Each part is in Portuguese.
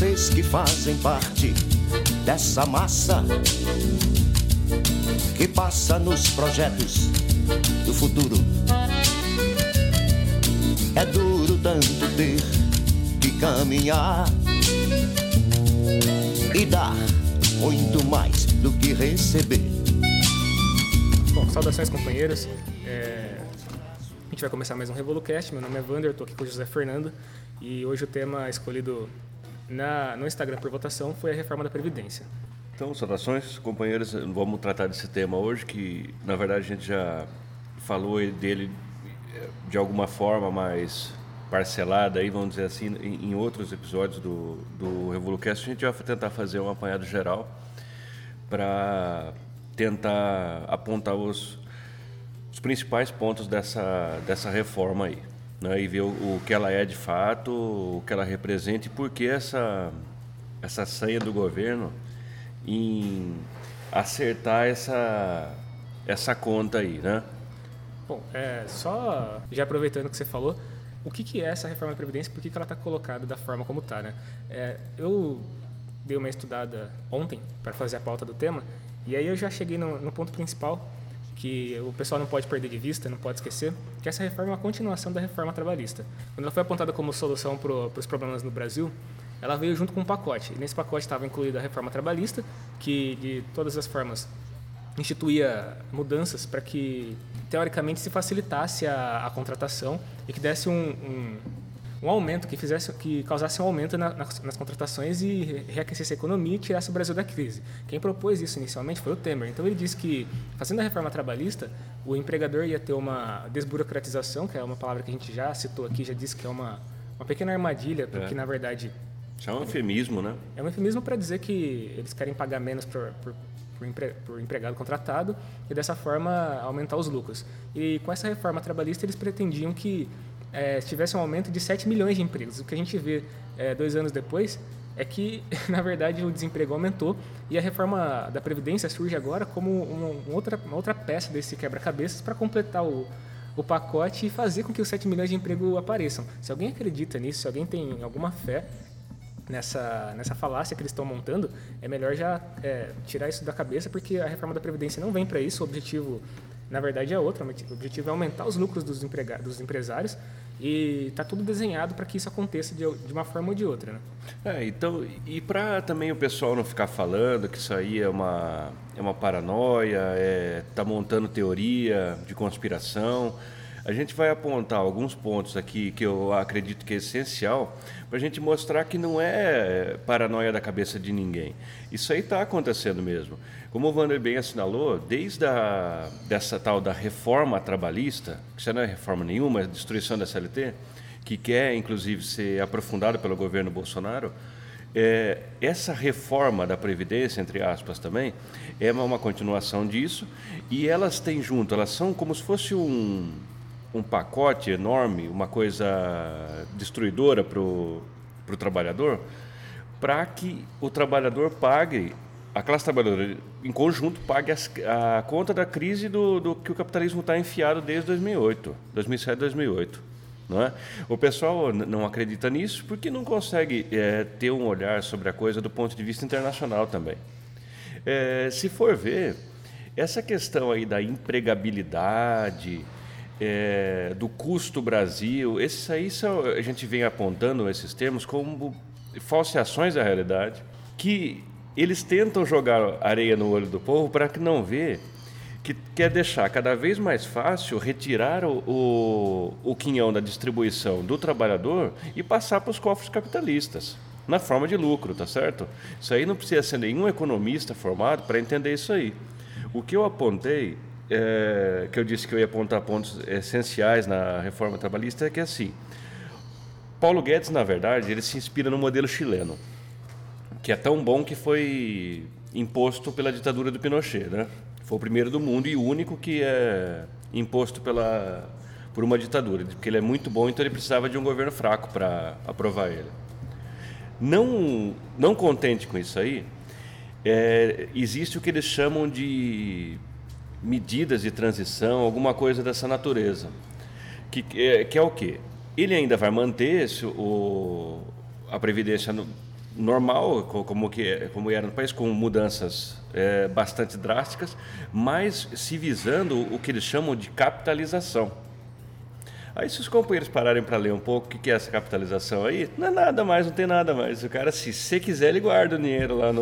vocês que fazem parte dessa massa que passa nos projetos do futuro. É duro tanto ter que caminhar e dar muito mais do que receber. Bom, saudações, companheiros. A gente vai começar mais um Revolucast. Meu nome é Wander, estou aqui com o José Fernando. E hoje o tema escolhido no Instagram por votação foi a reforma da Previdência. Então, saudações, companheiros. Vamos tratar desse tema hoje, que na verdade a gente já falou dele de alguma forma mais parcelada, aí, vamos dizer assim, em outros episódios do Revolucast. A gente vai tentar fazer um apanhado geral para tentar apontar os principais pontos dessa reforma aí, né? E ver o que ela é de fato, o que ela representa e por que essa saia do governo em acertar essa conta aí, né? Bom, só já aproveitando o que você falou, o que é essa reforma da Previdência e por que ela está colocada da forma como está, né? Eu dei uma estudada ontem para fazer a pauta do tema e aí eu já cheguei no ponto principal, que o pessoal não pode perder de vista, não pode esquecer, que essa reforma é uma continuação da reforma trabalhista. Quando ela foi apontada como solução para os problemas no Brasil, ela veio junto com um pacote. E nesse pacote estava incluída a reforma trabalhista, que de todas as formas instituía mudanças para que, teoricamente, se facilitasse a contratação e que desse um aumento, que causasse um aumento nas contratações e reaquecesse a economia e tirasse o Brasil da crise. Quem propôs isso inicialmente foi o Temer. Então ele disse que, fazendo a reforma trabalhista, o empregador ia ter uma desburocratização, que é uma palavra que a gente já citou aqui, já disse que é uma pequena armadilha, porque na verdade... Isso é um eufemismo, né? É um eufemismo para dizer que eles querem pagar menos por empregado contratado e dessa forma aumentar os lucros. E com essa reforma trabalhista eles pretendiam que tivesse um aumento de 7 milhões de empregos. O que a gente vê 2 anos depois é que, na verdade, o desemprego aumentou e a reforma da Previdência surge agora como uma outra peça desse quebra-cabeças para completar o pacote e fazer com que os 7 milhões de emprego apareçam. Se alguém acredita nisso, se alguém tem alguma fé nessa falácia que eles estão montando, é melhor já tirar isso da cabeça, porque a reforma da Previdência não vem para isso. O objetivo, na verdade, é outro. O objetivo é aumentar os lucros dos empresários e está tudo desenhado para que isso aconteça de uma forma ou de outra, né? Então, e para também o pessoal não ficar falando que isso aí é uma paranoia, está montando teoria de conspiração, a gente vai apontar alguns pontos aqui que eu acredito que é essencial para a gente mostrar que não é paranoia da cabeça de ninguém. Isso aí está acontecendo mesmo. Como o Wander bem assinalou, desde dessa tal da reforma trabalhista, que isso não é reforma nenhuma, é destruição da CLT, que quer, inclusive, ser aprofundada pelo governo Bolsonaro, essa reforma da Previdência, entre aspas, também, é uma continuação disso e elas têm junto, elas são como se fosse um pacote enorme, uma coisa destruidora para o trabalhador, para que o trabalhador pague, a classe trabalhadora em conjunto pague a conta da crise do que o capitalismo está enfiado desde 2007, 2008. Não é? O pessoal não acredita nisso porque não consegue ter um olhar sobre a coisa do ponto de vista internacional também. Se for ver, essa questão aí da empregabilidade... do custo Brasil, esses aí a gente vem apontando esses termos como falseações da realidade, que eles tentam jogar areia no olho do povo para que não vê, que quer deixar cada vez mais fácil retirar o quinhão da distribuição do trabalhador e passar para os cofres capitalistas, na forma de lucro, tá certo? Isso aí não precisa ser nenhum economista formado para entender isso aí. O que eu apontei, que eu disse que eu ia apontar pontos essenciais na reforma trabalhista, é que assim, Paulo Guedes, na verdade, ele se inspira no modelo chileno, que é tão bom que foi imposto pela ditadura do Pinochet, né? Foi o primeiro do mundo e o único que é imposto por uma ditadura, porque ele é muito bom, então ele precisava de um governo fraco para aprovar ele. Não contente com isso aí, existe o que eles chamam de medidas de transição, alguma coisa dessa natureza, que é o quê? Ele ainda vai manter a Previdência normal, como era no país, com mudanças bastante drásticas, mas se visando o que eles chamam de capitalização. Aí, se os companheiros pararem para ler um pouco o que é essa capitalização aí, não é nada mais, não tem nada mais. O cara, se você quiser, ele guarda o dinheiro lá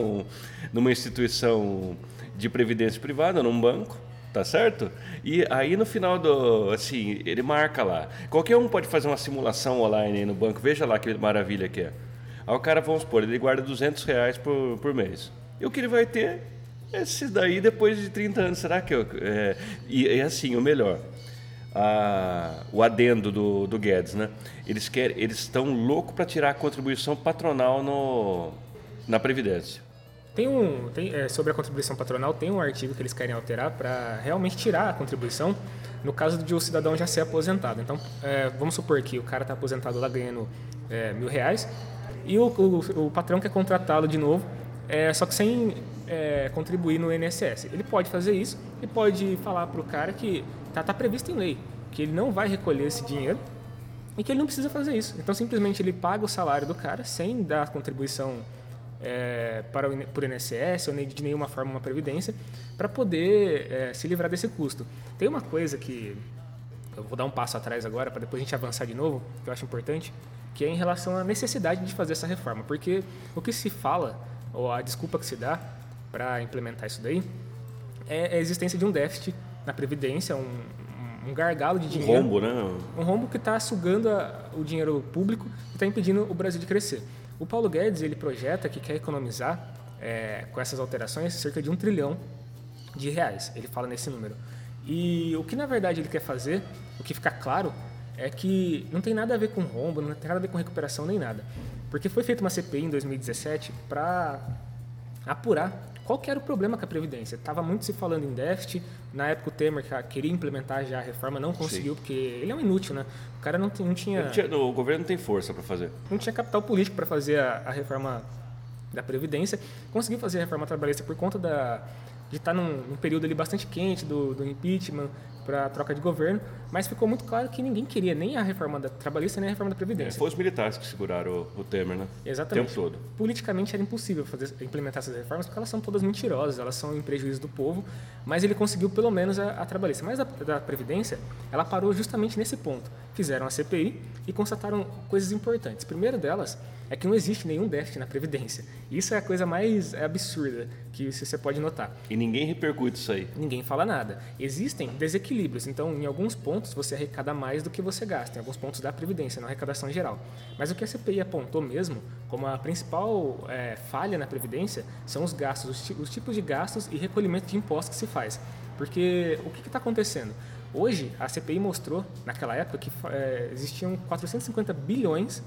numa instituição de previdência privada, num banco, tá certo? E aí, no final assim, ele marca lá. Qualquer um pode fazer uma simulação online aí no banco, veja lá que maravilha que é. Aí o cara, vamos supor, ele guarda R$200 por mês. E o que ele vai ter? Esse daí, depois de 30 anos, será que... E assim, o melhor... o adendo do Guedes, né? Eles estão loucos para tirar a contribuição patronal na Previdência. Sobre a contribuição patronal, tem um artigo que eles querem alterar para realmente tirar a contribuição no caso de o cidadão já ser aposentado. Então, vamos supor que o cara está aposentado lá ganhando R$1.000 e o patrão quer contratá-lo de novo, só que sem contribuir no INSS. Ele pode fazer isso e pode falar para o cara que está previsto em lei, que ele não vai recolher esse dinheiro e que ele não precisa fazer isso. Então, simplesmente, ele paga o salário do cara sem dar contribuição por INSS ou de nenhuma forma uma previdência para poder se livrar desse custo. Tem uma coisa que eu vou dar um passo atrás agora para depois a gente avançar de novo, que eu acho importante, que é em relação à necessidade de fazer essa reforma, porque o que se fala, ou a desculpa que se dá para implementar isso daí, é a existência de um déficit na Previdência, um gargalo de dinheiro. Um rombo, né? Um rombo que está sugando o dinheiro público e está impedindo o Brasil de crescer. O Paulo Guedes, ele projeta que quer economizar, com essas alterações, cerca de R$1 trilhão. Ele fala nesse número. E o que, na verdade, ele quer fazer, o que fica claro, é que não tem nada a ver com rombo, não tem nada a ver com recuperação nem nada. Porque foi feita uma CPI em 2017 para apurar qual que era o problema com a Previdência. Estava muito se falando em déficit. Na época, o Temer queria implementar já a reforma, não conseguiu, Sim. Porque ele é um inútil, né? O cara não tinha... O governo não tem força para fazer. Não tinha capital político para fazer a reforma da Previdência. Conseguiu fazer a reforma trabalhista por conta de estar num período ali bastante quente do impeachment para a troca de governo, mas ficou muito claro que ninguém queria nem a reforma da trabalhista nem a reforma da Previdência. Foi os militares que seguraram o Temer, né? Exatamente. O tempo todo. Politicamente era impossível implementar essas reformas porque elas são todas mentirosas, elas são em prejuízo do povo, mas ele conseguiu pelo menos a trabalhista. Mas da Previdência, ela parou justamente nesse ponto. Fizeram a CPI e constataram coisas importantes. Primeiro delas é que não existe nenhum déficit na Previdência. Isso é a coisa mais absurda que você pode notar. E ninguém repercute isso aí. Ninguém fala nada. Existem desequilíbrios. Então, em alguns pontos, você arrecada mais do que você gasta. Em alguns pontos da Previdência, na arrecadação geral. Mas o que a CPI apontou mesmo, como a principal falha na Previdência, são os gastos, os tipos de gastos e recolhimento de impostos que se faz. Porque o que está acontecendo? Hoje, a CPI mostrou, naquela época, que existiam 450 bilhões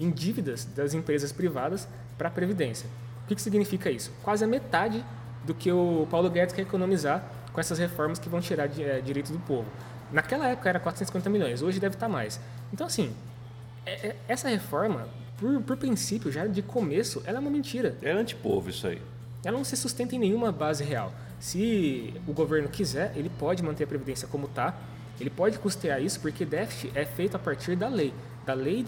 em dívidas das empresas privadas para a Previdência. O que significa isso? Quase a metade do que o Paulo Guedes quer economizar com essas reformas que vão tirar direito do povo. Naquela época era 450 milhões, hoje deve estar mais. Então, assim, essa reforma, por princípio, já de começo, ela é uma mentira. É antipovo isso aí. Ela não se sustenta em nenhuma base real. Se o governo quiser, ele pode manter a Previdência como está. Ele pode custear isso porque déficit é feito a partir da lei. Da lei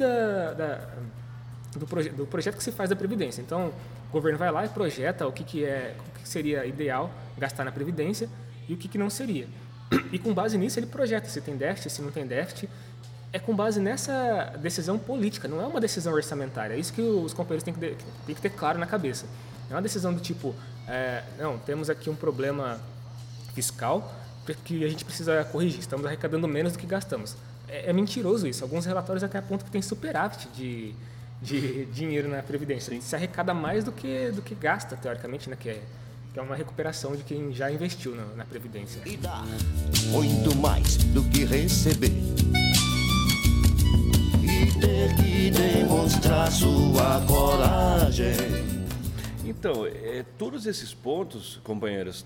do projeto que se faz da Previdência. Então, o governo vai lá e projeta o que seria ideal gastar na Previdência e o que não seria. E com base nisso ele projeta se tem déficit, se não tem déficit. É com base nessa decisão política, não é uma decisão orçamentária. É isso que os companheiros têm que ter claro na cabeça. Não é uma decisão do tipo, não, temos aqui um problema fiscal que a gente precisa corrigir, estamos arrecadando menos do que gastamos. É mentiroso isso. Alguns relatórios até apontam que tem superávit de dinheiro na Previdência. Sim. Se arrecada mais do que gasta, teoricamente, né? Que é uma recuperação de quem já investiu na Previdência. E dá muito mais do que receber e ter que demonstrar sua coragem. Então, todos esses pontos, companheiros,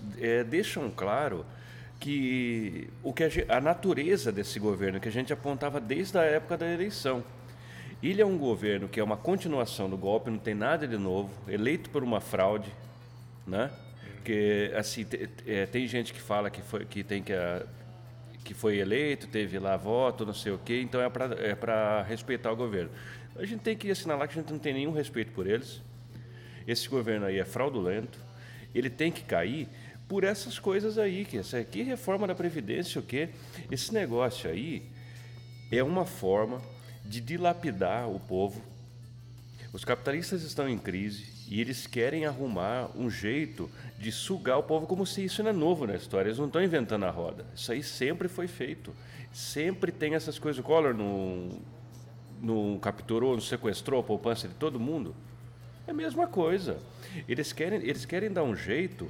deixam claro que a natureza desse governo que a gente apontava desde a época da eleição. Ele é um governo que é uma continuação do golpe, não tem nada de novo, eleito por uma fraude, né? Porque, assim, tem gente que fala que, foi, que, tem que, a, que foi eleito, teve lá voto, não sei o quê, então é para respeitar o governo. A gente tem que assinalar que a gente não tem nenhum respeito por eles. Esse governo aí é fraudulento, ele tem que cair por essas coisas aí, que essa aqui reforma da Previdência, o quê? Esse negócio aí é uma forma de dilapidar o povo. Os capitalistas estão em crise e eles querem arrumar um jeito de sugar o povo, como se isso não é novo na história. Eles não estão inventando a roda. Isso aí sempre foi feito. Sempre tem essas coisas. O Collor não capturou, não sequestrou a poupança de todo mundo? É a mesma coisa. Eles querem dar um jeito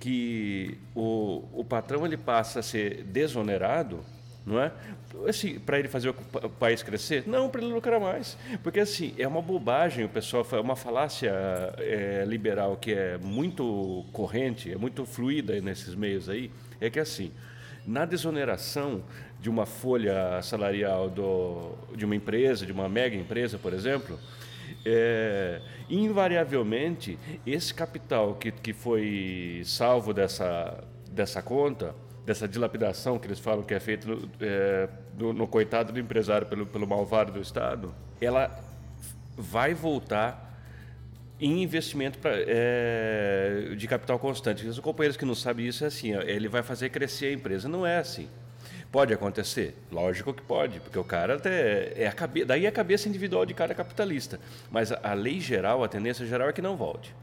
que o patrão ele passa a ser desonerado, não é? Assim, para ele fazer o país crescer? Não, para ele lucrar mais. Porque assim, é uma bobagem, o pessoal, é uma falácia liberal que é muito corrente, é muito fluida nesses meios aí. É que assim, na desoneração de uma folha salarial de uma empresa, de uma mega empresa, por exemplo, invariavelmente, esse capital que foi salvo dessa conta, dessa dilapidação que eles falam que é feita no coitado do empresário pelo malvado do Estado, ela vai voltar em investimento de capital constante. Os companheiros que não sabem isso é assim, ele vai fazer crescer a empresa. Não é assim. Pode acontecer? Lógico que pode, porque o cara até daí é a cabeça individual de cada capitalista. Mas a lei geral, a tendência geral é que não volte.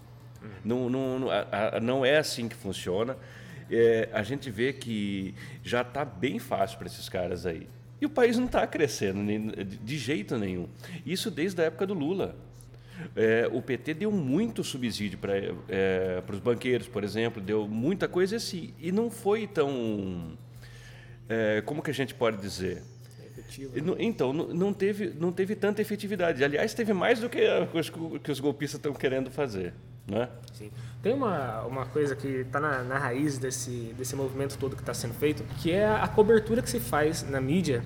Não é assim que funciona. A gente vê que já está bem fácil para esses caras aí. E o país não está crescendo de jeito nenhum. Isso desde a época do Lula. O PT deu muito subsídio para os banqueiros, por exemplo, deu muita coisa assim. E não foi tão... como que a gente pode dizer? Efetivo, né? Então, não teve tanta efetividade. Aliás, teve mais do que que os golpistas estão querendo fazer, né? Sim. Tem uma coisa que está na raiz desse movimento todo que está sendo feito, que é a cobertura que se faz na mídia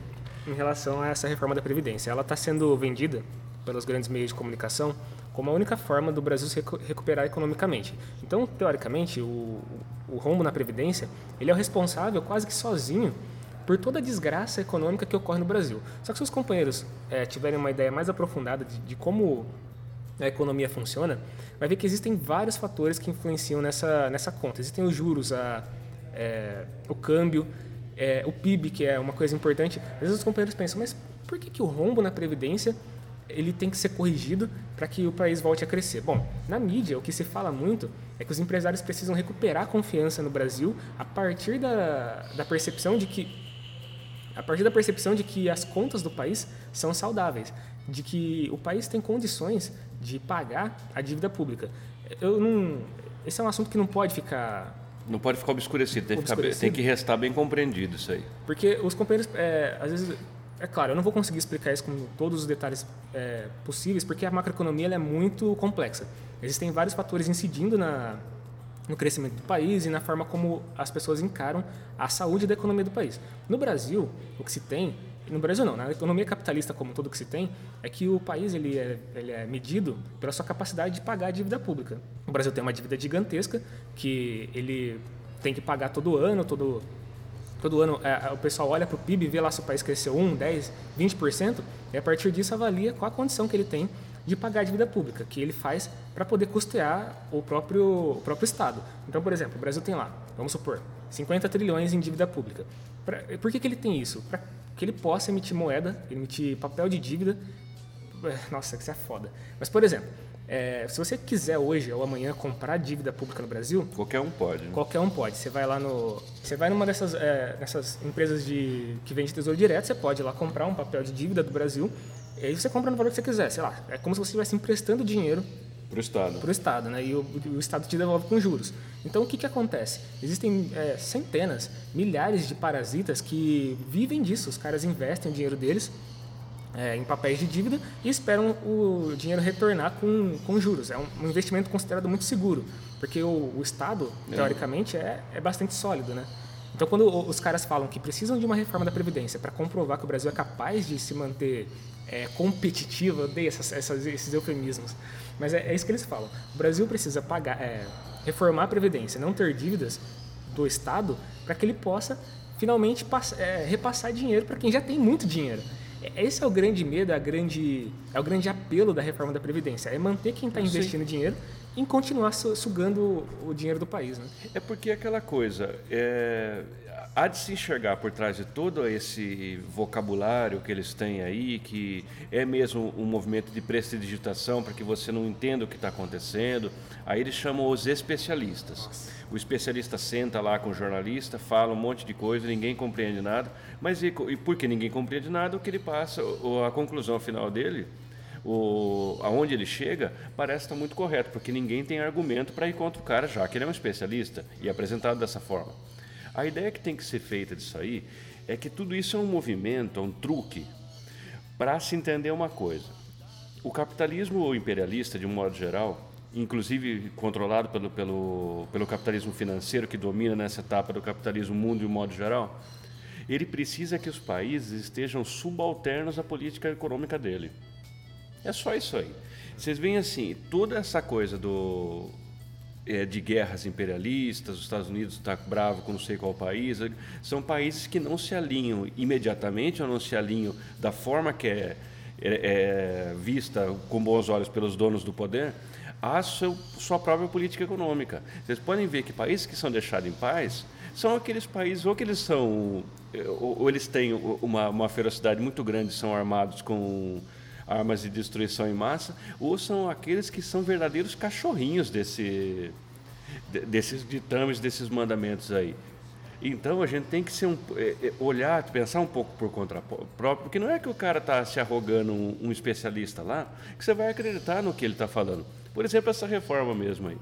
em relação a essa reforma da Previdência. Ela está sendo vendida pelos grandes meios de comunicação como a única forma do Brasil se recuperar economicamente. Então, teoricamente, o rombo na Previdência, ele é o responsável quase que sozinho por toda a desgraça econômica que ocorre no Brasil. Só que se os companheiros tiverem uma ideia mais aprofundada de como a economia funciona, vai ver que existem vários fatores que influenciam nessa conta. Existem os juros, o câmbio, o PIB, que é uma coisa importante. Às vezes os companheiros pensam, mas por que o rombo na Previdência ele tem que ser corrigido para que o país volte a crescer? Bom, na mídia, o que se fala muito é que os empresários precisam recuperar a confiança no Brasil a partir da percepção de que as contas do país são saudáveis, de que o país tem condições de pagar a dívida pública. Esse é um assunto que não pode ficar... Não pode ficar obscurecido, tem que restar bem compreendido isso aí. Porque os companheiros, às vezes... É claro, eu não vou conseguir explicar isso com todos os detalhes possíveis, porque a macroeconomia ela é muito complexa. Existem vários fatores incidindo no crescimento do país e na forma como as pessoas encaram a saúde da economia do país. No Brasil, o que se tem... No Brasil não, na economia capitalista como um todo, o que se tem é que o país ele é medido pela sua capacidade de pagar a dívida pública. O Brasil tem uma dívida gigantesca que ele tem que pagar todo ano, o pessoal olha para o PIB, vê lá se o país cresceu 1%, 10%, 20%, e a partir disso avalia qual a condição que ele tem de pagar a dívida pública, que ele faz para poder custear o próprio Estado. Então, por exemplo, o Brasil tem lá, vamos supor, 50 trilhões em dívida pública. Por que ele tem isso? Para que ele possa emitir moeda, emitir papel de dívida. Nossa, que isso é foda. Mas, por exemplo, se você quiser hoje ou amanhã comprar dívida pública no Brasil... Qualquer um pode. Né? Qualquer um pode. Você vai lá você vai numa dessas empresas que vende tesouro direto, você pode ir lá comprar um papel de dívida do Brasil, e aí você compra no valor que você quiser, sei lá. É como se você estivesse emprestando dinheiro... Para o Estado, né? E o Estado te devolve com juros. Então, o que acontece? Existem centenas, milhares de parasitas que vivem disso. Os caras investem o dinheiro deles... em papéis de dívida e esperam o dinheiro retornar com juros. É um investimento considerado muito seguro, porque o Estado, teoricamente, é bastante sólido, né? Então, quando os caras falam que precisam de uma reforma da Previdência para comprovar que o Brasil é capaz de se manter competitivo, eu odeio esses eufemismos, mas é isso que eles falam. O Brasil precisa reformar a Previdência, não ter dívidas do Estado, para que ele possa finalmente repassar dinheiro para quem já tem muito dinheiro. Esse é o grande medo, é o grande apelo da reforma da Previdência, é manter quem está investindo dinheiro em continuar sugando o dinheiro do país, né? É porque aquela coisa, há de se enxergar por trás de todo esse vocabulário que eles têm aí, que é mesmo um movimento de prestidigitação para que você não entenda o que está acontecendo. Aí eles chamam os especialistas. Nossa. O especialista senta lá com o jornalista, fala um monte de coisa, ninguém compreende nada. Mas e porque ninguém compreende nada, o que ele passa, a conclusão final dele, aonde ele chega, parece estar muito correto, porque ninguém tem argumento para ir contra o cara, já que ele é um especialista e apresentado dessa forma. A ideia que tem que ser feita disso aí é que tudo isso é um movimento, é um truque para se entender uma coisa. O capitalismo imperialista, de um modo geral, inclusive controlado pelo capitalismo financeiro que domina nessa etapa do capitalismo mundo de um modo geral, ele precisa que os países estejam subalternos à política econômica dele. É só isso aí. Vocês veem assim, toda essa coisa de guerras imperialistas, os Estados Unidos está bravo com não sei qual país, são países que não se alinham imediatamente ou não se alinham da forma que é vista com bons olhos pelos donos do poder, a sua própria política econômica. Vocês podem ver que países que são deixados em paz são aqueles países ou que eles são, ou eles têm uma ferocidade muito grande, são armados com armas de destruição em massa, ou são aqueles que são verdadeiros cachorrinhos desses ditames, desses mandamentos aí. Então, a gente tem que olhar, pensar um pouco por conta própria, porque não é que o cara está se arrogando um especialista lá, que você vai acreditar no que ele está falando. Por exemplo, essa reforma mesmo aí.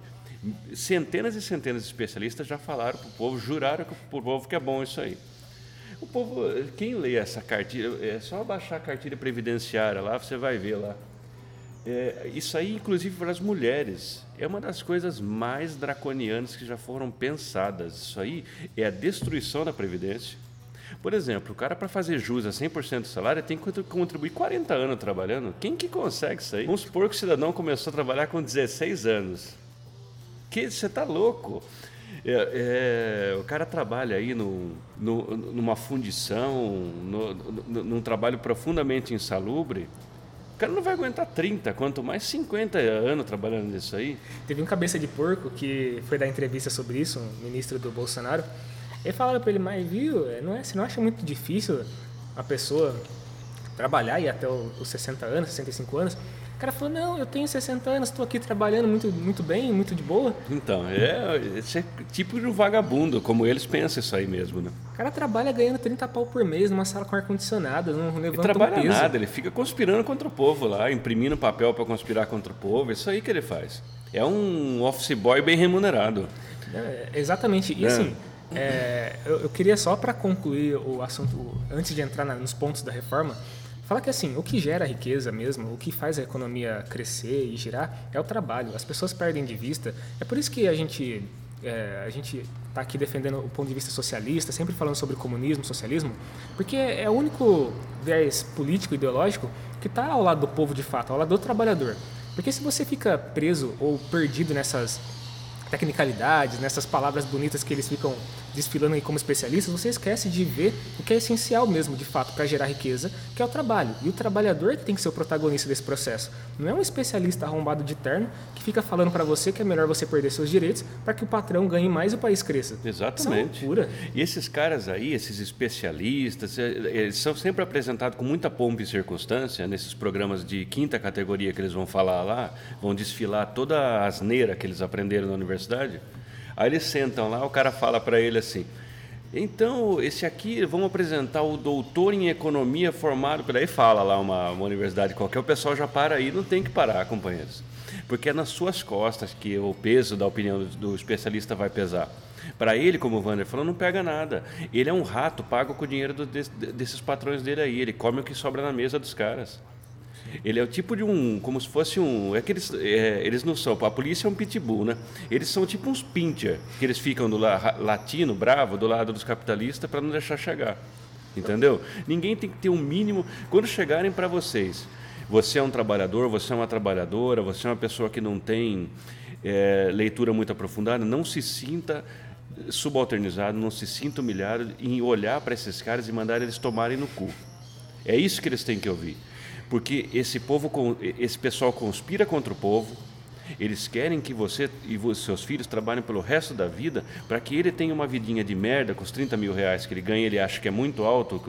Centenas e centenas de especialistas já falaram para o povo, juraram para o povo que é bom isso aí. O povo, quem lê essa cartilha, é só baixar a cartilha previdenciária lá, você vai ver lá. Isso aí, inclusive para as mulheres, é uma das coisas mais draconianas que já foram pensadas. Isso aí é a destruição da Previdência. Por exemplo, o cara para fazer jus a 100% do salário tem que contribuir 40 anos trabalhando. Quem que consegue isso aí? Vamos supor que o cidadão começou a trabalhar com 16 anos. Você está louco? O cara trabalha aí numa fundição, num trabalho profundamente insalubre. O cara não vai aguentar 30, quanto mais 50 anos trabalhando nisso aí. Teve um cabeça de porco que foi dar entrevista sobre isso, um ministro do Bolsonaro. Ele falava para ele, mas viu, você não acha muito difícil a pessoa trabalhar e ir até os 60 anos, 65 anos? O cara falou, não, eu tenho 60 anos, estou aqui trabalhando muito, muito bem, muito de boa. Então, esse é tipo de um vagabundo, como eles pensam isso aí mesmo, né? O cara trabalha ganhando 30 pau por mês numa sala com ar-condicionado, não levanta um peso. Ele trabalha nada, ele fica conspirando contra o povo lá, imprimindo papel para conspirar contra o povo, é isso aí que ele faz. É um office boy bem remunerado. Exatamente, e assim, eu queria só para concluir o assunto, antes de entrar nos pontos da reforma, fala que assim, o que gera riqueza mesmo, o que faz a economia crescer e girar é o trabalho. As pessoas perdem de vista. É por isso que a gente está aqui defendendo o ponto de vista socialista, sempre falando sobre comunismo, socialismo, porque é o único viés político e ideológico que está ao lado do povo de fato, ao lado do trabalhador. Porque se você fica preso ou perdido nessas tecnicalidades, nessas palavras bonitas que eles ficam desfilando aí como especialistas, você esquece de ver o que é essencial mesmo, de fato, para gerar riqueza, que é o trabalho. E o trabalhador que tem que ser o protagonista desse processo. Não é um especialista arrombado de terno que fica falando para você que é melhor você perder seus direitos para que o patrão ganhe mais e o país cresça. Exatamente. Isso é loucura. E esses caras aí, esses especialistas, eles são sempre apresentados com muita pompa e circunstância nesses programas de quinta categoria que eles vão falar lá, vão desfilar toda a asneira que eles aprenderam na universidade. Aí eles sentam lá, o cara fala para ele assim, então, esse aqui, vamos apresentar o doutor em economia formado, por aí fala lá uma universidade qualquer, o pessoal já para aí, não tem que parar, companheiros, porque é nas suas costas que o peso da opinião do especialista vai pesar. Para ele, como o Wander falou, não pega nada, ele é um rato pago com o dinheiro desses patrões dele aí, ele come o que sobra na mesa dos caras. Ele é o tipo de como se fosse um... eles não são, a polícia é um pitbull, né? Eles são tipo uns pincher, que eles ficam do latino, bravo, do lado dos capitalistas, para não deixar chegar, entendeu? Ninguém tem que ter um mínimo... Quando chegarem para vocês, você é um trabalhador, você é uma trabalhadora, você é uma pessoa que não tem leitura muito aprofundada, não se sinta subalternizado, não se sinta humilhado em olhar para esses caras e mandar eles tomarem no cu. É isso que eles têm que ouvir, porque esse povo, esse pessoal conspira contra o povo. Eles querem que você e seus filhos trabalhem pelo resto da vida para que ele tenha uma vidinha de merda com os 30 mil reais que ele ganha. Ele acha que é muito alto.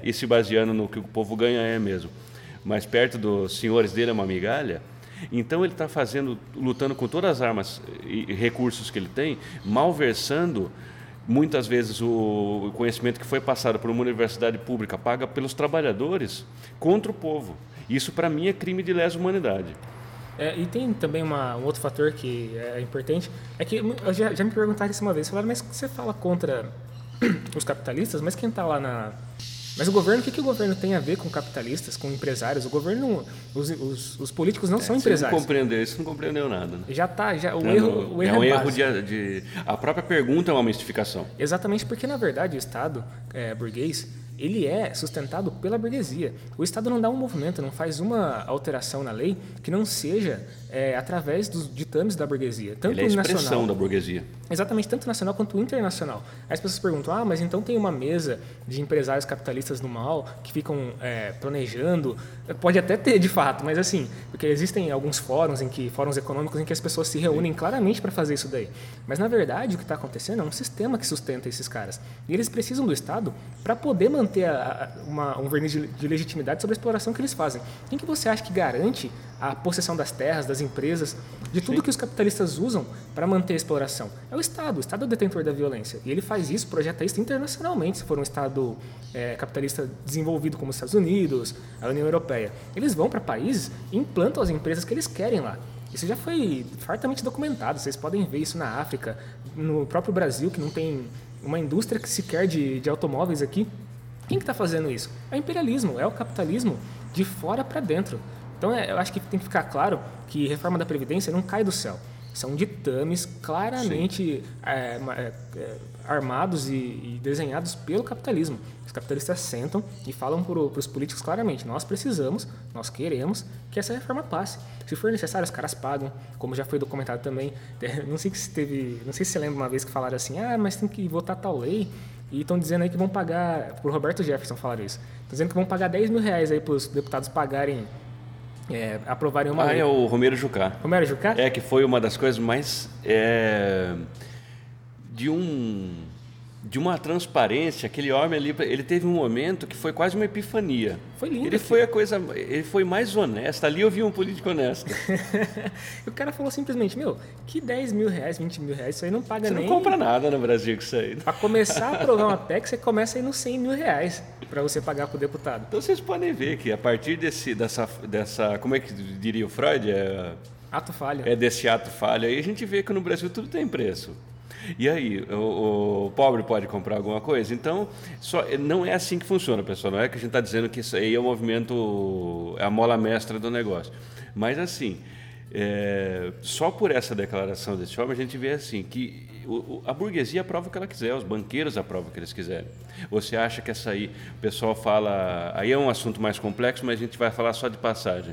E se baseando no que o povo ganha é mesmo. Mas perto dos senhores dele é uma migalha. Então ele está lutando com todas as armas e recursos que ele tem, malversando muitas vezes o conhecimento que foi passado por uma universidade pública paga pelos trabalhadores contra o povo. Isso para mim é crime de lesa humanidade. E tem também um outro fator que é importante, é que eu já me perguntaram isso uma vez, falaram, mas você fala contra os capitalistas, mas quem está lá na... Mas o governo, o que o governo tem a ver com capitalistas, com empresários? O governo, os políticos não são empresários. Você não compreendeu nada. Né? O erro é um erro de a própria pergunta é uma mistificação. Exatamente, porque na verdade o Estado burguês, ele é sustentado pela burguesia. O Estado não dá um movimento, não faz uma alteração na lei que não seja através dos ditames da burguesia. Tanto ele é a expressão nacional, da burguesia. Exatamente, tanto nacional quanto internacional. Aí as pessoas perguntam, mas então tem uma mesa de empresários capitalistas no mal que ficam planejando. Pode até ter, de fato, mas assim, porque existem alguns fóruns econômicos em que as pessoas se reúnem claramente para fazer isso daí. Mas, na verdade, o que está acontecendo é um sistema que sustenta esses caras. E eles precisam do Estado para poder manter um verniz de legitimidade sobre a exploração que eles fazem. Quem que você acha que garante a possessão das terras, das empresas, de tudo que os capitalistas usam para manter a exploração? É o Estado. O Estado é o detentor da violência. E ele faz isso, projeta isso internacionalmente, se for um Estado capitalista desenvolvido como os Estados Unidos, a União Europeia. Eles vão para países e implantam as empresas que eles querem lá. Isso já foi fartamente documentado. Vocês podem ver isso na África, no próprio Brasil, que não tem uma indústria que sequer de automóveis aqui. Quem que está fazendo isso? É o imperialismo, é o capitalismo de fora para dentro. Então, eu acho que tem que ficar claro que reforma da Previdência não cai do céu. São ditames claramente armados e desenhados pelo capitalismo. Os capitalistas sentam e falam para os políticos claramente, nós queremos que essa reforma passe. Se for necessário, os caras pagam, como já foi documentado também. Não sei se você lembra uma vez que falaram assim, mas tem que votar tal lei. E estão dizendo aí que vão pagar, por Roberto Jefferson falaram isso, estão dizendo que vão pagar 10 mil reais aí para os deputados pagarem, aprovarem uma lei. É o Romero Jucá. Romero Jucá? Que foi uma das coisas mais de uma transparência. Aquele homem ali, ele teve um momento que foi quase uma epifania. Foi lindo. Ele foi mais honesto. Ali eu vi um político honesto. E o cara falou simplesmente, que 10 mil reais, 20 mil reais, isso aí não paga nem... Você não compra nada no Brasil com isso aí. Para começar a aprovar uma PEC, você começa aí nos 100 mil reais para você pagar para o deputado. Então vocês podem ver que a partir dessa como é que diria o Freud? Ato falho. Desse ato falho aí, a gente vê que no Brasil tudo tem preço. E aí, o pobre pode comprar alguma coisa? Então, não é assim que funciona, pessoal. Não é que a gente está dizendo que isso aí é o movimento, é a mola mestra do negócio. Mas, assim, só por essa declaração desse homem, a gente vê assim, que a burguesia aprova o que ela quiser, os banqueiros aprovam o que eles quiserem. Você acha que essa aí, o pessoal fala... Aí é um assunto mais complexo, mas a gente vai falar só de passagem.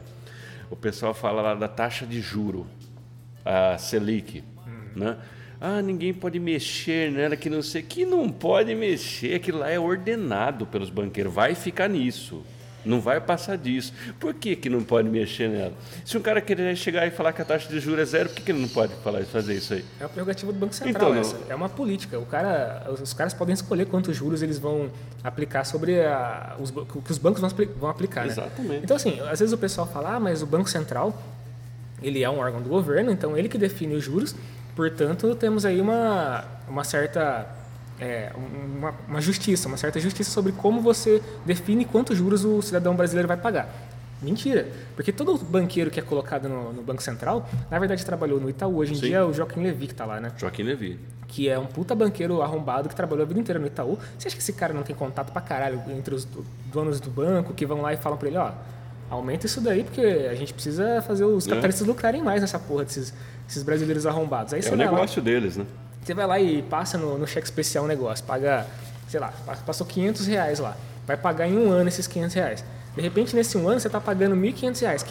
O pessoal fala lá da taxa de juro, a Selic, né? Ninguém pode mexer nela, que não pode mexer, que lá é ordenado pelos banqueiros, vai ficar nisso, não vai passar disso. Por que não pode mexer nela? Se um cara querer chegar e falar que a taxa de juros é zero, por que ele não pode fazer isso aí? É uma prerrogativa do Banco Central, então, é uma política. Os caras podem escolher quantos juros eles vão aplicar sobre o que os bancos vão aplicar. Exatamente. Né? Então, assim, às vezes o pessoal fala, mas o Banco Central, ele é um órgão do governo, então ele que define os juros. Portanto, temos aí uma certa justiça sobre como você define quantos juros o cidadão brasileiro vai pagar. Mentira, porque todo banqueiro que é colocado no Banco Central, na verdade trabalhou no Itaú. Hoje em dia é o Joaquim Levi que está lá, né? Joaquim Levi. Que é um puta banqueiro arrombado que trabalhou a vida inteira no Itaú. Você acha que esse cara não tem contato pra caralho entre os donos do banco que vão lá e falam pra ele, aumenta isso daí, porque a gente precisa fazer os capitalistas lucrarem mais nessa porra desses brasileiros arrombados. Aí é o negócio deles, né? Você vai lá e passa no cheque especial um negócio, paga, sei lá, passou 500 reais lá, vai pagar em um ano esses 500 reais. De repente, nesse um ano, você está pagando 1.500 reais.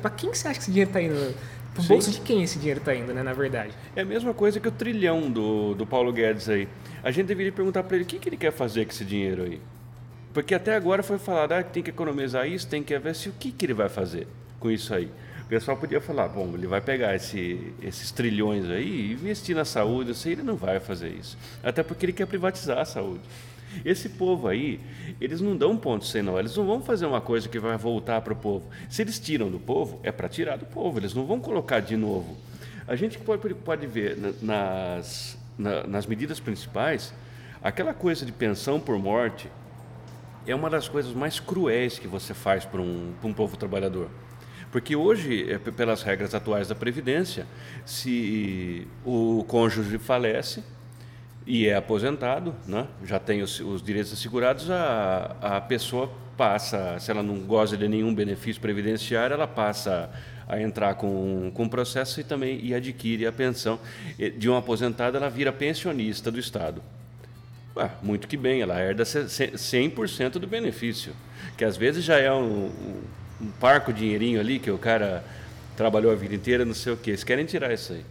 Para quem que você acha que esse dinheiro está indo? Pro bolso de quem esse dinheiro está indo, né, na verdade? É a mesma coisa que o trilhão do Paulo Guedes aí. A gente deveria perguntar para ele o que ele quer fazer com esse dinheiro aí. Porque até agora foi falado, tem que economizar isso, tem que ver se o que ele vai fazer com isso aí. O pessoal podia falar, bom, ele vai pegar esses trilhões aí e investir na saúde, assim, ele não vai fazer isso. Até porque ele quer privatizar a saúde. Esse povo aí, eles não dão ponto sem nó, eles não vão fazer uma coisa que vai voltar para o povo. Se eles tiram do povo, é para tirar do povo, eles não vão colocar de novo. A gente pode ver nas medidas principais, aquela coisa de pensão por morte é uma das coisas mais cruéis que você faz para um povo trabalhador. Porque hoje, pelas regras atuais da Previdência, se o cônjuge falece e é aposentado, né, já tem os direitos assegurados, a pessoa passa, se ela não goza de nenhum benefício previdenciário, ela passa a entrar com o processo e adquire a pensão. De um aposentado, ela vira pensionista do Estado. Muito que bem, ela herda 100% do benefício, que às vezes já é um parco dinheirinho ali, que o cara trabalhou a vida inteira, não sei o quê. Eles querem tirar isso aí.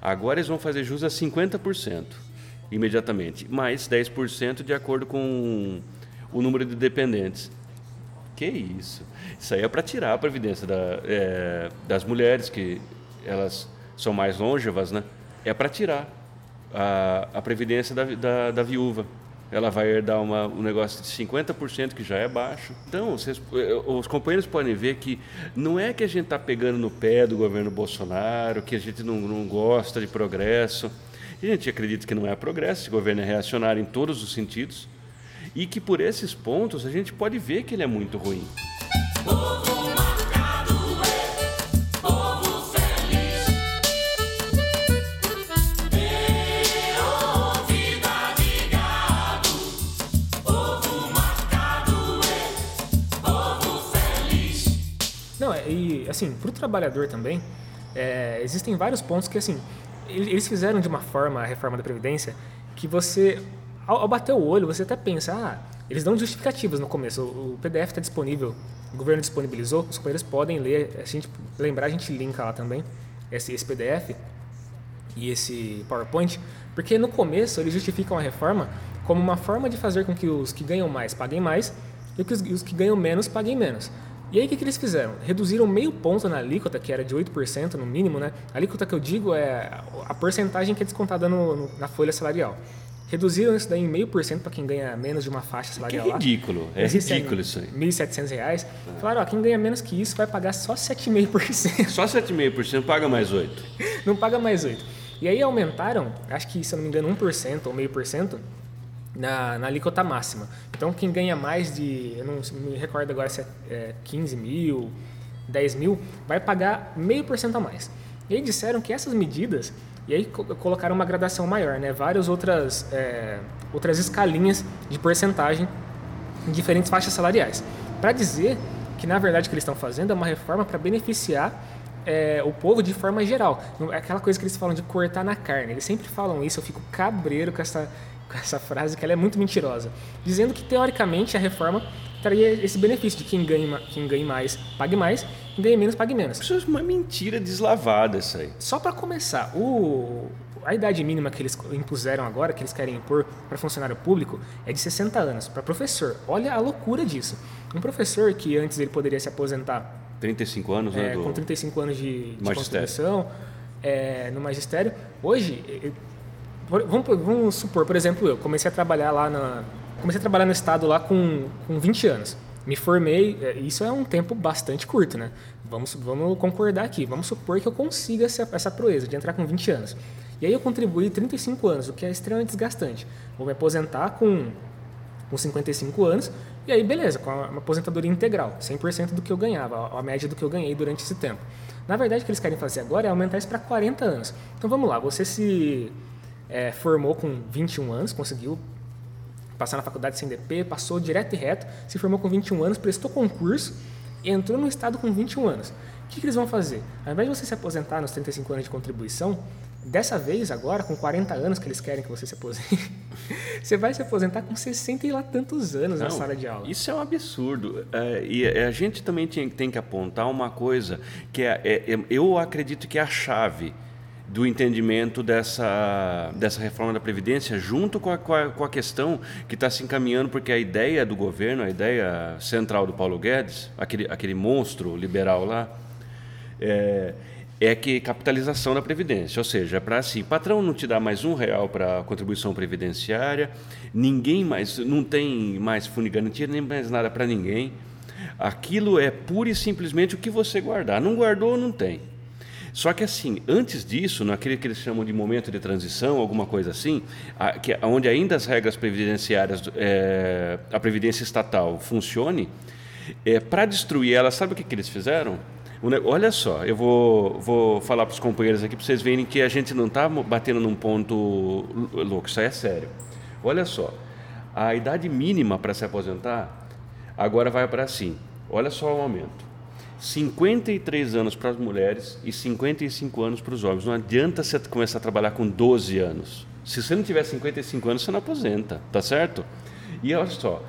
Agora eles vão fazer jus a 50% imediatamente, mais 10% de acordo com o número de dependentes. Que isso? Isso aí é para tirar a previdência das mulheres, que elas são mais longevas, né? É para tirar a previdência da viúva. Ela vai herdar um negócio de 50%, que já é baixo. Então, os companheiros podem ver que não é que a gente está pegando no pé do governo Bolsonaro, que a gente não gosta de progresso. A gente acredita que não é progresso, esse governo é reacionário em todos os sentidos, e que por esses pontos a gente pode ver que ele é muito ruim. Assim, para o trabalhador também, existem vários pontos que, assim, eles fizeram de uma forma a reforma da Previdência que você, ao bater o olho, você até pensa, eles dão justificativas no começo, o PDF está disponível, o governo disponibilizou, os companheiros podem ler, a gente lembrar, a gente linka lá também esse PDF e esse PowerPoint, porque no começo eles justificam a reforma como uma forma de fazer com que os que ganham mais paguem mais e os que ganham menos paguem menos. E aí o que eles fizeram? Reduziram meio ponto na alíquota, que era de 8% no mínimo, né? A alíquota que eu digo é a porcentagem que é descontada na folha salarial. Reduziram isso daí em 0,5% para quem ganha menos de uma faixa salarial. Que ridículo, lá. É ridículo isso aí. R$1.700. Falaram, quem ganha menos que isso vai pagar só 7,5%. Só 7,5%, paga mais 8%. Não paga mais 8%. E aí aumentaram, acho que, se eu não me engano, 1% ou 0,5%. Na alíquota máxima. Então, quem ganha mais de, eu não me recordo agora se é 15 mil, 10 mil, vai pagar 0,5% a mais. E aí disseram que essas medidas, e aí colocaram uma gradação maior, né? Várias outras escalinhas de porcentagem em diferentes faixas salariais. Para dizer que, na verdade, o que eles estão fazendo é uma reforma para beneficiar o povo de forma geral. É aquela coisa que eles falam de cortar na carne. Eles sempre falam isso, eu fico cabreiro com essa frase, que ela é muito mentirosa, dizendo que, teoricamente, a reforma traria esse benefício de quem ganha mais, pague mais, quem ganha menos, pague menos. Isso é uma mentira deslavada, isso aí. Só para começar, a idade mínima que eles impuseram agora, que eles querem impor para funcionário público, é de 60 anos, para professor. Olha a loucura disso. Um professor que antes ele poderia se aposentar 35 anos, né, com 35 anos de contribuição no magistério, hoje... Vamos supor, por exemplo, eu comecei a trabalhar no Estado lá com 20 anos. Me formei, isso é um tempo bastante curto, né? Vamos concordar aqui, vamos supor que eu consiga essa proeza de entrar com 20 anos. E aí eu contribuí 35 anos, o que é extremamente desgastante. Vou me aposentar com 55 anos e aí beleza, com uma aposentadoria integral, 100% do que eu ganhava, a média do que eu ganhei durante esse tempo. Na verdade, o que eles querem fazer agora é aumentar isso para 40 anos. Então vamos lá, você se... formou com 21 anos, conseguiu passar na faculdade sem DP, passou direto e reto, se formou com 21 anos, prestou concurso, entrou no Estado com 21 anos. O que eles vão fazer? Ao invés de você se aposentar nos 35 anos de contribuição, Dessa vez, agora, com 40 anos que eles querem que você se aposente, você vai se aposentar com 60 e lá tantos anos na sala de aula. Isso é um absurdo. E a gente também tem que apontar uma coisa, que eu acredito que é a chave do entendimento dessa reforma da Previdência, junto com a questão que está se encaminhando, porque a ideia do governo, a ideia central do Paulo Guedes, aquele monstro liberal lá, é que capitalização da Previdência, ou seja, para assim, patrão não te dá mais R$1 para contribuição previdenciária, ninguém mais, não tem mais fundo de garantia, nem mais nada para ninguém, aquilo é pura e simplesmente o que você guardar, não guardou, não tem. Só que assim, antes disso, naquele que eles chamam de momento de transição, alguma coisa assim, onde ainda as regras previdenciárias, a Previdência Estatal funcione, para destruir ela, sabe o que eles fizeram? Olha só, eu vou falar para os companheiros aqui para vocês verem que a gente não está batendo num ponto louco, isso aí é sério. Olha só, a idade mínima para se aposentar agora vai para assim, olha só o aumento. 53 anos para as mulheres e 55 anos para os homens. Não adianta você começar a trabalhar com 12 anos. Se você não tiver 55 anos, você não aposenta, tá certo? E olha só,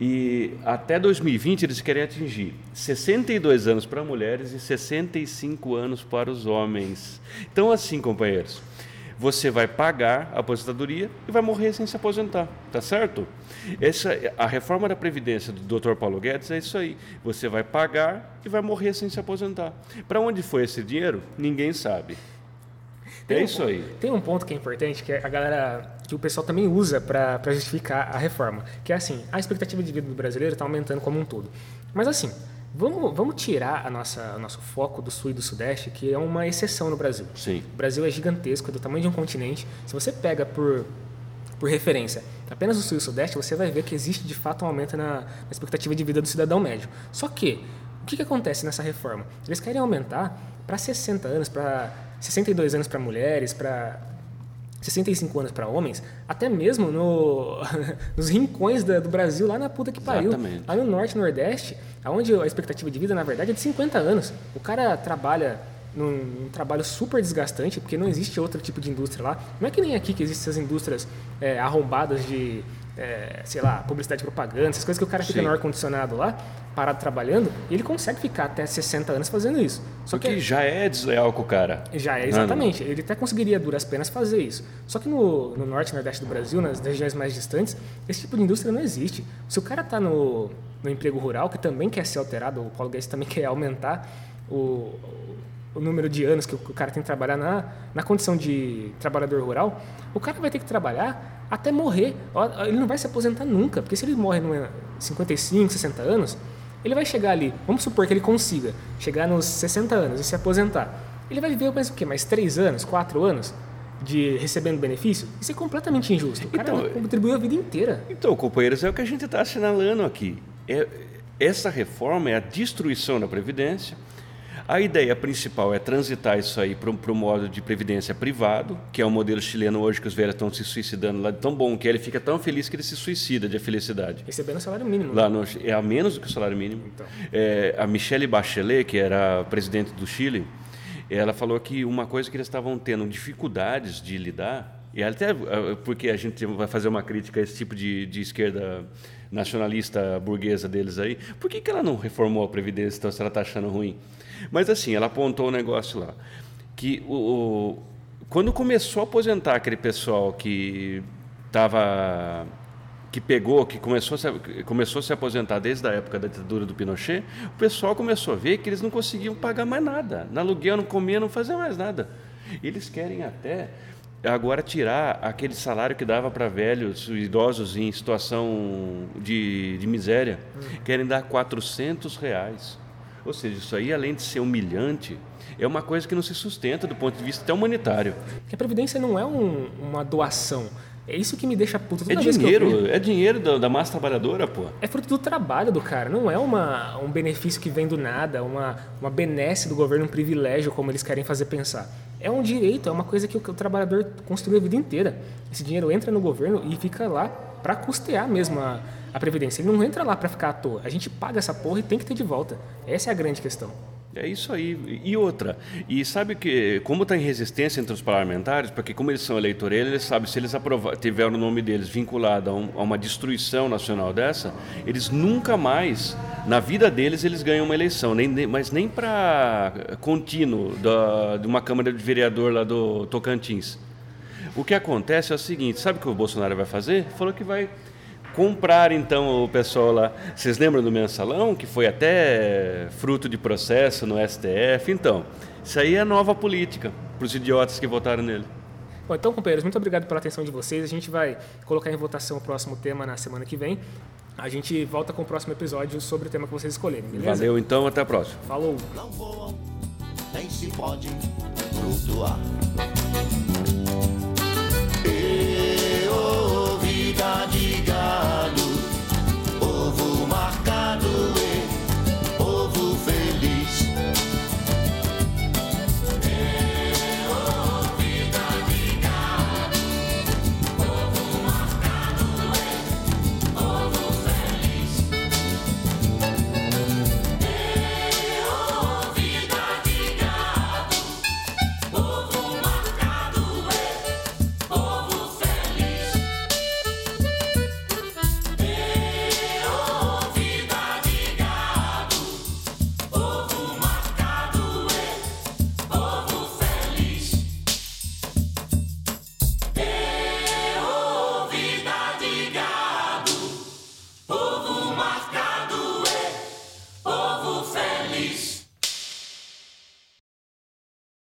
e até 2020 eles querem atingir 62 anos para mulheres e 65 anos para os homens. Então assim, companheiros, você vai pagar a aposentadoria e vai morrer sem se aposentar, tá certo? A reforma da Previdência do Dr. Paulo Guedes é isso aí, você vai pagar e vai morrer sem se aposentar. Para onde foi esse dinheiro? Ninguém sabe. Isso aí. Tem um ponto que é importante, que é que o pessoal também usa para justificar a reforma, que é assim, a expectativa de vida do brasileiro está aumentando como um todo. Mas assim, vamos tirar o nosso foco do sul e do sudeste, que é uma exceção no Brasil. Sim. O Brasil é gigantesco, é do tamanho de um continente. Se você pega por referência apenas o sul e o sudeste, você vai ver que existe de fato um aumento na expectativa de vida do cidadão médio. Só que, o que acontece nessa reforma? Eles querem aumentar para 60 anos, para 62 anos para mulheres, para 65 anos para homens, até mesmo nos rincões do Brasil, lá na puta que pariu. Exatamente. Lá no norte e nordeste, onde a expectativa de vida, na verdade, é de 50 anos. O cara trabalha num trabalho super desgastante, porque não existe outro tipo de indústria lá. Não é que nem aqui que existem essas indústrias arrombadas de, sei lá, publicidade e propaganda, essas coisas que o cara fica no ar-condicionado lá, parado trabalhando, e ele consegue ficar até 60 anos fazendo isso. Só que já é desleal com o cara. Já é, exatamente. Ele até conseguiria, a duras penas, fazer isso. Só que no norte e nordeste do Brasil, nas regiões mais distantes, esse tipo de indústria não existe. Se o cara está no emprego rural, que também quer ser alterado, o Paulo Guedes também quer aumentar o número de anos que o cara tem que trabalhar na condição de trabalhador rural, o cara vai ter que trabalhar até morrer. Ele não vai se aposentar nunca, porque se ele morre em 55, 60 anos... Ele vai chegar ali, vamos supor que ele consiga chegar nos 60 anos e se aposentar. Ele vai viver mais o quê? Mais 3 anos, 4 anos de recebendo benefício? Isso é completamente injusto. O cara contribuiu a vida inteira. Então, companheiros, é o que a gente está assinalando aqui. Essa reforma é a destruição da Previdência. A ideia principal é transitar isso aí para um modo de previdência privado, que é o modelo chileno hoje, que os velhos estão se suicidando lá, de tão bom que ele fica tão feliz que ele se suicida de felicidade. Recebendo o salário mínimo. Lá é a menos do que o salário mínimo. Então. A Michelle Bachelet, que era a presidente do Chile, ela falou que uma coisa que eles estavam tendo dificuldades de lidar, e até porque a gente vai fazer uma crítica a esse tipo de esquerda nacionalista burguesa deles aí, por que ela não reformou a Previdência, então, se ela está achando ruim? Mas assim, ela apontou um negócio lá, que quando começou a aposentar aquele pessoal que começou a se aposentar desde a época da ditadura do Pinochet, o pessoal começou a ver que eles não conseguiam pagar mais nada, no aluguel, não comer, não fazer mais nada. Eles querem até agora tirar aquele salário que dava para velhos, idosos em situação de miséria, querem dar R$400. Ou seja, isso aí, além de ser humilhante, é uma coisa que não se sustenta do ponto de vista até humanitário. Porque a Previdência não é uma doação. É isso que me deixa puto toda vez que eu vejo. É dinheiro da massa trabalhadora, pô. É fruto do trabalho do cara. Não é um benefício que vem do nada, uma benesse do governo, um privilégio, como eles querem fazer pensar. É um direito, é uma coisa que o trabalhador construiu a vida inteira. Esse dinheiro entra no governo e fica lá para custear mesmo a Previdência. Ele não entra lá para ficar à toa. A gente paga essa porra e tem que ter de volta. Essa é a grande questão. É isso aí. E outra, e sabe que, como está em resistência entre os parlamentares, porque como eles são eleitoreiros, eles sabem, se eles tiveram o nome deles vinculado a uma destruição nacional dessa, eles nunca mais, na vida deles, eles ganham uma eleição, mas nem para contínuo de uma Câmara de Vereador lá do Tocantins. O que acontece é o seguinte, sabe o que o Bolsonaro vai fazer? Falou que vai comprar, então, o pessoal lá. Vocês lembram do Mensalão, que foi até fruto de processo no STF? Então, isso aí é nova política para os idiotas que votaram nele. Bom, então, companheiros, muito obrigado pela atenção de vocês. A gente vai colocar em votação o próximo tema na semana que vem. A gente volta com o próximo episódio sobre o tema que vocês escolherem, beleza? Valeu, então, até a próxima. Falou! Não voam, nem se pode flutuar.